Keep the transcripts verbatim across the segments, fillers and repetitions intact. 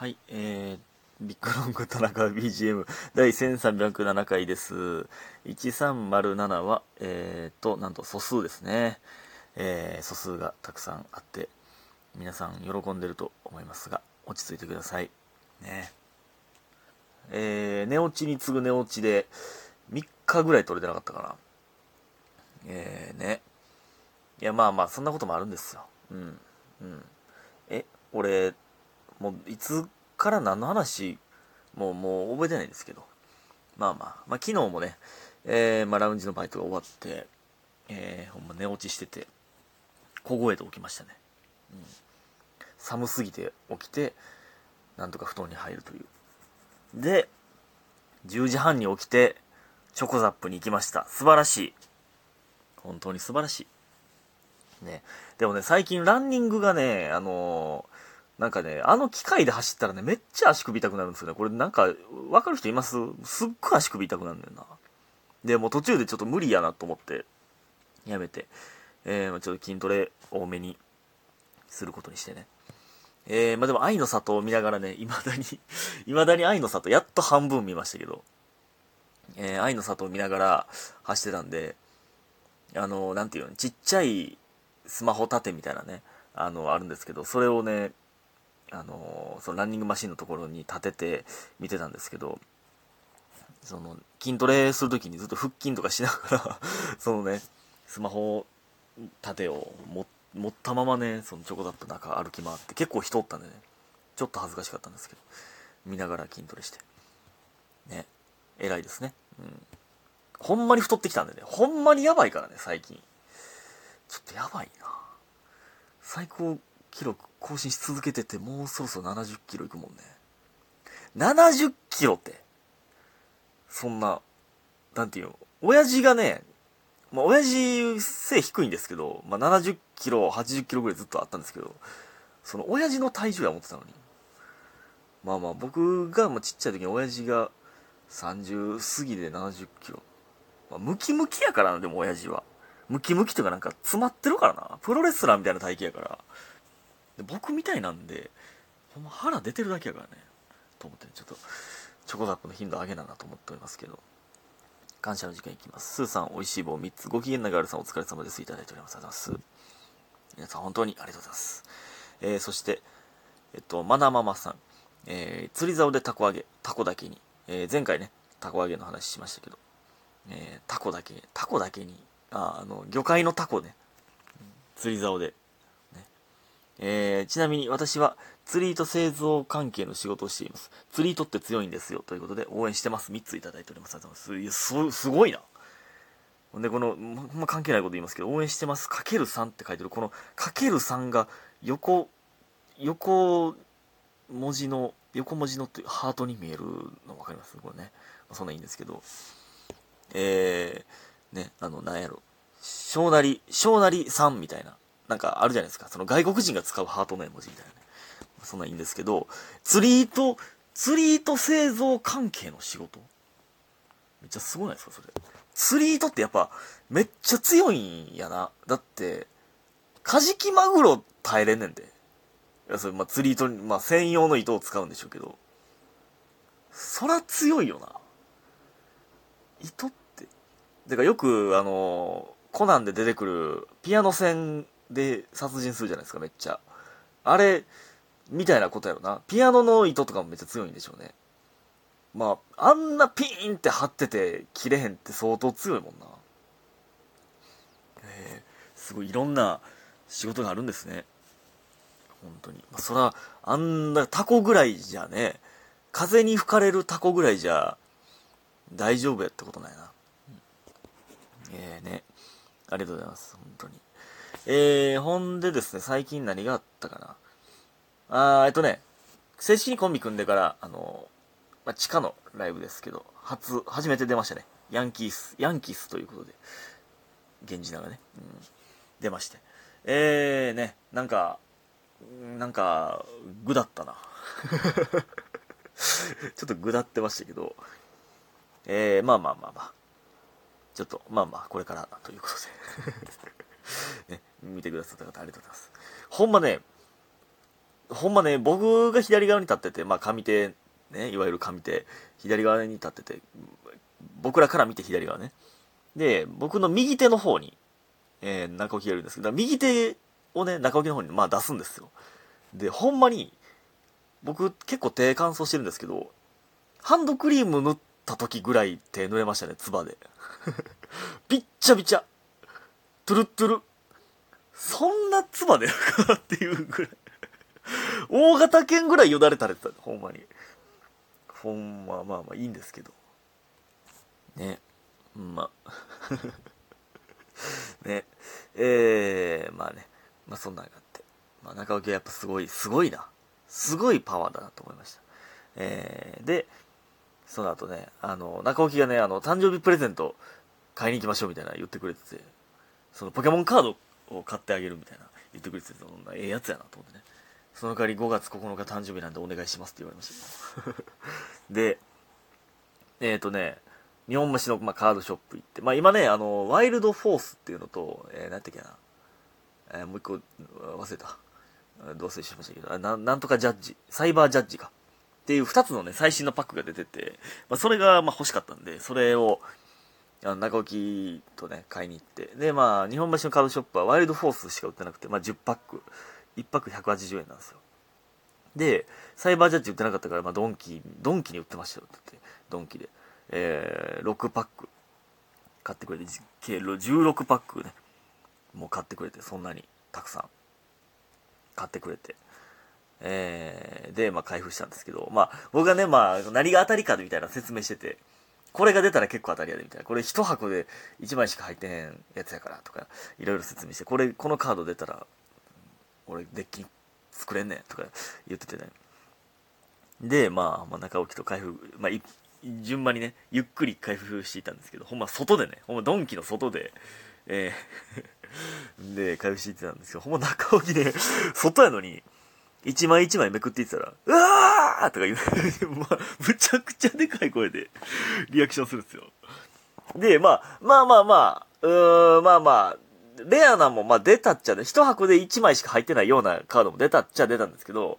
はい、えー、ビッグロング田中 ビージーエム 第せんさんびゃくななかいです。せんさんびゃくななは、えーと、なんと素数ですね、えー。素数がたくさんあって、皆さん喜んでると思いますが、落ち着いてください。ねえー、寝落ちに次ぐ寝落ちで、みっかぐらい取れてなかったかな。えーね。いや、まあまあ、そんなこともあるんですよ。うん。うん。え、俺、もういつから何の話もうもう覚えてないんですけど、まあまあ、まあ、昨日もね、えーまあ、ラウンジのバイトが終わって、えー、ほんま寝落ちしてて小声で起きましたね、うん、寒すぎて起きてなんとか布団に入るというで、じゅうじはんに起きてチョコザップに行きました。素晴らしい、本当に素晴らしいね。でもね、最近ランニングがね、あのーなんかね、あの機械で走ったらね、めっちゃ足首痛くなるんですよね。これなんか、わかる人います？すっごい足首痛くなるんだよな。で、もう途中でちょっと無理やなと思って、やめて、えー、ちょっと筋トレ多めにすることにしてね。えー、まあでも愛の里を見ながらね、いまだに、いまだに愛の里、やっと半分見ましたけど、えー、愛の里を見ながら走ってたんで、あの、なんていうの、ちっちゃいスマホ盾みたいなね、あの、あるんですけど、それをね、あのー、そのランニングマシンのところに立てて見てたんですけど、その筋トレするときにずっと腹筋とかしながらそのねスマホ盾をも持ったままね、そのチョコザップの中歩き回って、結構人おったんでね、ちょっと恥ずかしかったんですけど、見ながら筋トレしてね、偉いですね、うん、ほんまに太ってきたんでね、ほんまにやばいからね、最近ちょっとやばいな。最高記録更新し続けてて、もうそろそろななじゅっキロいくもんね。ななじゅっキロってそんな、なんていうの、親父がね、まあ親父背低いんですけど、まあ、ななじゅっキロはちじゅっキロぐらいずっとあったんですけど、その親父の体重は持ってたのに、まあまあ僕がもうちっちゃい時に親父がさんじゅう過ぎでななじゅっキロ、まあ、ムキムキやからな。でも親父はムキムキとかなんか詰まってるからな、プロレスラーみたいな体型やから。僕みたいなんで、ほんま腹出てるだけやからね、と思って、ね、ちょっと、チョコザップの頻度上げななと思っておりますけど、感謝の時間いきます。スーさん、おいしい棒みっつ、ご機嫌なガールさん、お疲れ様です。いただいております。ありがとうございます。皆さん、本当にありがとうございます。えー、そして、えっと、マナママさん、えー、釣り竿でタコ揚げ、タコだけに、えー、前回ね、タコ揚げの話しましたけど、えー、タコだけに、タコだけに、あ、あの、魚介のタコね、釣り竿で、えー、ちなみに私は釣り糸製造関係の仕事をしています。釣り糸って強いんですよということで応援してます。みっついただいております。ありがとうございます。いや、す、すごいな。ほんでこの、ま、ほんま関係ないこと言いますけど、応援してますかけるさんって書いてるこのかけるさんが横横文字の横文字のってハートに見えるの分かります？これね、まあ、そんなんいいんですけど、えー、ね、あのなんやろ、小なり小なりさんみたいな。なんかあるじゃないですか。その外国人が使うハートの絵文字みたいなね。そんなんいいんですけど、釣り糸、釣り糸製造関係の仕事。めっちゃすごいないですか、それ。釣り糸ってやっぱ、めっちゃ強いんやな。だって、カジキマグロ耐えれんねんで。いや、それ、まあ、釣り糸に、まあ、専用の糸を使うんでしょうけど。そら強いよな。糸って。だからよく、あの、コナンで出てくるピアノ線、で殺人するじゃないですか。めっちゃあれみたいなことやろな。ピアノの糸とかもめっちゃ強いんでしょうね。まああんなピーンって張ってて切れへんって相当強いもんな。えー、すごいいろんな仕事があるんですね、本当に。まあ、そらあんなタコぐらいじゃね、風に吹かれるタコぐらいじゃ大丈夫やってことないな。えー、ね、ありがとうございます本当に。えー、ほんでですね、最近何があったかな。あー、えっとね、正式にコンビ組んでから、あのー、まあ、地下のライブですけど、初、初めて出ましたね。ヤンキース、ヤンキースということで、源氏名がね、うん、出まして。えーね、なんか、なんか、ぐだったな。ちょっとぐだってましたけど、えー、まあまあまあまあ、ちょっと、まあまあ、これからということで。ね、見てくださった方ありがとうございます。ほんまね、ほんまね、僕が左側に立ってて、まあ上手ね、いわゆる上手、左側に立ってて、僕らから見て左側ね。で、僕の右手の方に、えー、中置きがいるんですけど、右手をね、中置きの方にまあ出すんですよ。で、ほんまに、僕結構手乾燥してるんですけど、ハンドクリーム塗った時ぐらい手濡れましたね、つばで。びっちゃびちゃ。トゥルトゥル。そんなつばでやるかっていうぐらい。大型犬ぐらいよだれ垂れてた、ほんまに。ほんま、まあまあいいんですけど。ね。まあ。ね。えー、まあね。まあそんなんがあって。まあ中尾家やっぱすごい、すごいな。すごいパワーだなと思いました。えー、で、その後ね、あの、中尾家がね、あの、誕生日プレゼント買いに行きましょうみたいな言ってくれてて、そのポケモンカードを買ってあげるみたいな言ってくれてて、そんなええやつやなと思ってね。その代わりごがつここのか誕生日なんでお願いしますって言われました。で、えっとね、日本橋の、まあ、カードショップ行って、まあ今ね、あの、ワイルドフォースっていうのと、えー、なんて言うっけな、えー、もう一個忘れた。どうせしましたけど、な、なんとかジャッジ、サイバージャッジか。っていうふたつのね、最新のパックが出てて、まあそれがまあ欲しかったんで、それを、あの中置きとね、買いに行って。で、まあ日本橋のカードショップはワイルドフォースしか売ってなくて、まあじゅっパック。いっぱくひゃくはちじゅうえんなんですよ。で、サイバージャッジ売ってなかったから、まあ、ドンキ、ドンキに売ってましたよって言って、ドンキで。えー、ろくパック買ってくれて、計じゅうろくパックね、もう買ってくれて、そんなにたくさん買ってくれて。えー、で、まあ、開封したんですけど、まあ、僕がね、まあ、何が当たりかみたいな説明してて、これが出たら結構当たりやでみたいな、これ一箱でいちまいしか入ってへんやつやからとか、いろいろ説明して、これ、このカード出たら、俺デッキ作れんねんとか言っててね。で、まあ、まあ、中置きと開封、まあい、順番にね、ゆっくり開封していたんですけど、ほんま外でね、ほんまドンキの外で、えー、で、開封していってたんですけど、ほんま中置きで、外やのに、一枚一枚めくっていってたら、うわーとか言って、まあ、むちゃくちゃでかい声で、リアクションするんですよ。で、まあ、まあまあまあ、うーん、まあまあ、レアなもん、まあ、出たっちゃね、一箱で一枚しか入ってないようなカードも出たっちゃ出たんですけど、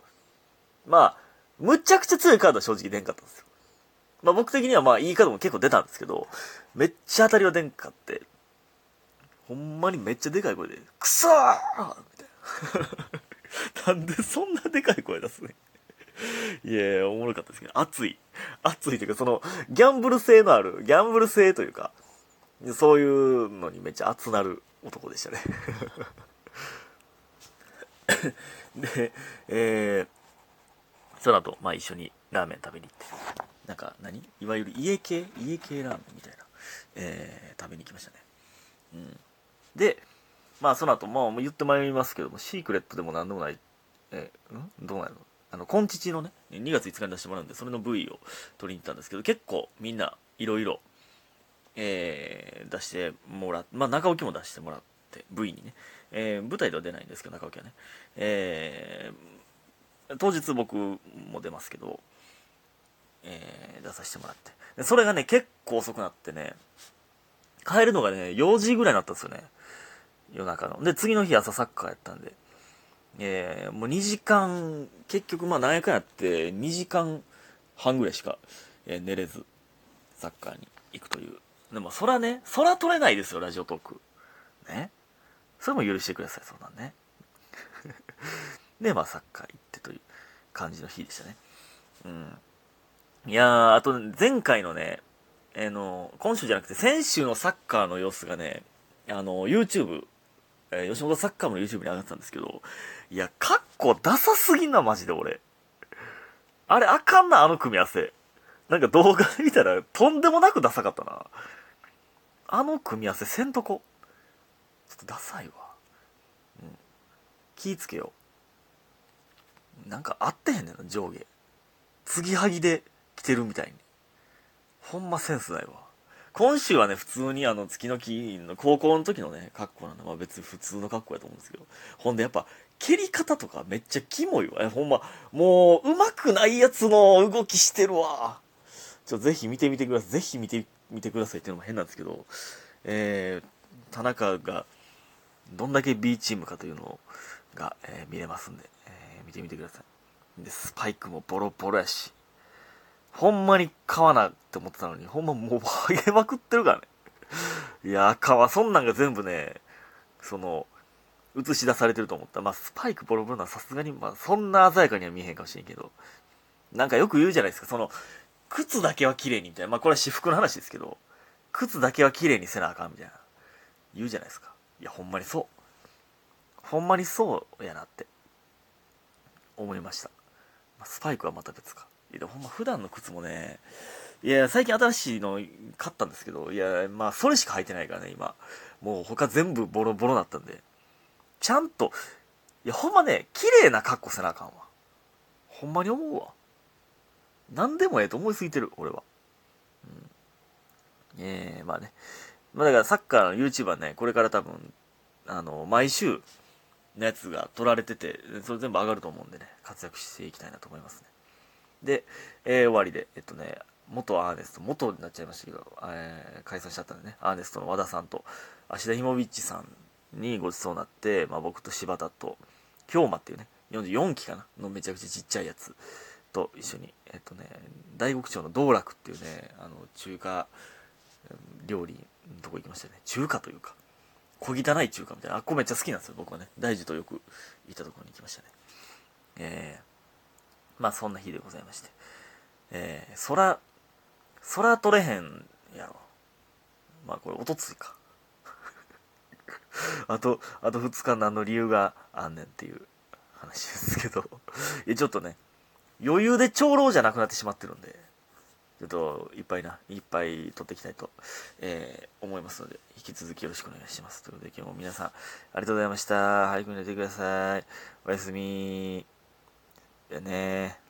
まあ、むちゃくちゃ強いカードは正直出んかったんですよ。まあ僕的にはまあいいカードも結構出たんですけど、めっちゃ当たりは出んかって、ほんまにめっちゃでかい声で、くそーみたいな。なんでそんなでかい声出すね。いやいや、おもろかったですけど、熱い。熱いというか、その、ギャンブル性のある、ギャンブル性というか、そういうのにめっちゃ熱なる男でしたねで、えー、その後、まあ一緒にラーメン食べに行って、なんか何いわゆる家系家系ラーメンみたいな、えー、食べに行きましたね。うん、で、まあその後、まあ言ってまいりますけども、シークレットでも何でもない、えー、んどうなのあの、コンチチのね、にがついつかに出してもらうんで、それの部位を取りに行ったんですけど、結構みんないろいろ、えー、出してもらって、まあ、中置きも出してもらって、V にね、えー、舞台では出ないんですけど、中置きはね、えー、当日僕も出ますけど、えー、出させてもらってで、それがね、結構遅くなってね、帰るのがね、よじぐらいになったんですよね、夜中の。で、次の日、朝サッカーやったんで、えー、もうにじかん、結局、まあ、何やかんやって、にじかんはんぐらいしか、えー、寝れず、サッカーに行くという。でも、そらね、そら取れないですよ、ラジオトーク。ね。それも許してください、そんなんね。で、まあ、サッカー行ってという感じの日でしたね。うん。いやー、あと、前回のね、あ、えー、の、今週じゃなくて、先週のサッカーの様子がね、あの、YouTube、えー、吉本サッカー部の YouTube に上がってたんですけど、いや、カッコダサすぎんな、マジで、俺。あれ、あかんな、あの組み合わせ。なんか動画見たら、とんでもなくダサかったな。あの組み合わせせんとこ。ちょっとダサいわ。うん。気ぃつけよう。なんか合ってへんねんな、上下。継ぎはぎで着てるみたいに。ほんまセンスないわ。今週はね、普通にあの、月の木の高校の時のね、格好なんで、まあ別に普通の格好やと思うんですけど。ほんでやっぱ、蹴り方とかめっちゃキモいわ。ほんま、もう、上手くないやつの動きしてるわ。ちょぜひ見てみてください。ぜひ見てみてくださいっていうのも変なんですけど、えー、田中がどんだけ B チームかというのが、えー、見れますんで、えー、見てみてください。でスパイクもボロボロやし、ほんまに買わなって思ってたのに、ほんまもう上げまくってるからね。いやー、川、そんなんが全部ね、その、映し出されてると思った。まあ、スパイクボロボロなさすがに、まあ、そんな鮮やかには見えへんかもしれんけど、なんかよく言うじゃないですか、その、靴だけは綺麗にみたいな。まあ、これは私服の話ですけど、靴だけは綺麗にせなあかんみたいな。言うじゃないですか。いや、ほんまにそう。ほんまにそうやなって、思いました。まあ、スパイクはまた別か。いや、でもほんま普段の靴もね、いや、最近新しいの買ったんですけど、いや、まあ、それしか履いてないからね、今。もう他全部ボロボロだったんで。ちゃんと、いや、ほんまね、綺麗な格好せなあかんわ。ほんまに思うわ。なんでもええと思いすぎてる、俺は。うん。ええ、まあね。まあだからサッカーの YouTuber ね、これから多分、あの、毎週のやつが撮られてて、それ全部上がると思うんでね、活躍していきたいなと思いますね。で、えー、終わりで、えっとね、元アーネスト、元になっちゃいましたけど、えー、解散しちゃったんでね、アーネストの和田さんと、芦田ひもびっちさんにごちそうになって、まあ、僕と柴田と、京馬っていうね、よんじゅうよんきかなのめちゃくちゃちっちゃいやつと一緒に、えっとね、大黒町の道楽っていうね、あの、中華料理のとこ行きましたよね。中華というか、小汚い中華みたいな、あっこめっちゃ好きなんですよ、僕はね。大樹とよく行ったところに行きましたね。えーまあそんな日でございまして。えー、空、空取れへんやろ。まあこれおとついか。あと、あとふつか何の理由があんねんっていう話ですけど。いやちょっとね、余裕で長老じゃなくなってしまってるんで、ちょっといっぱいな、いっぱい取っていきたいと、えー、思いますので、引き続きよろしくお願いします。ということで今日も皆さんありがとうございました。早く寝てください。おやすみ。でね。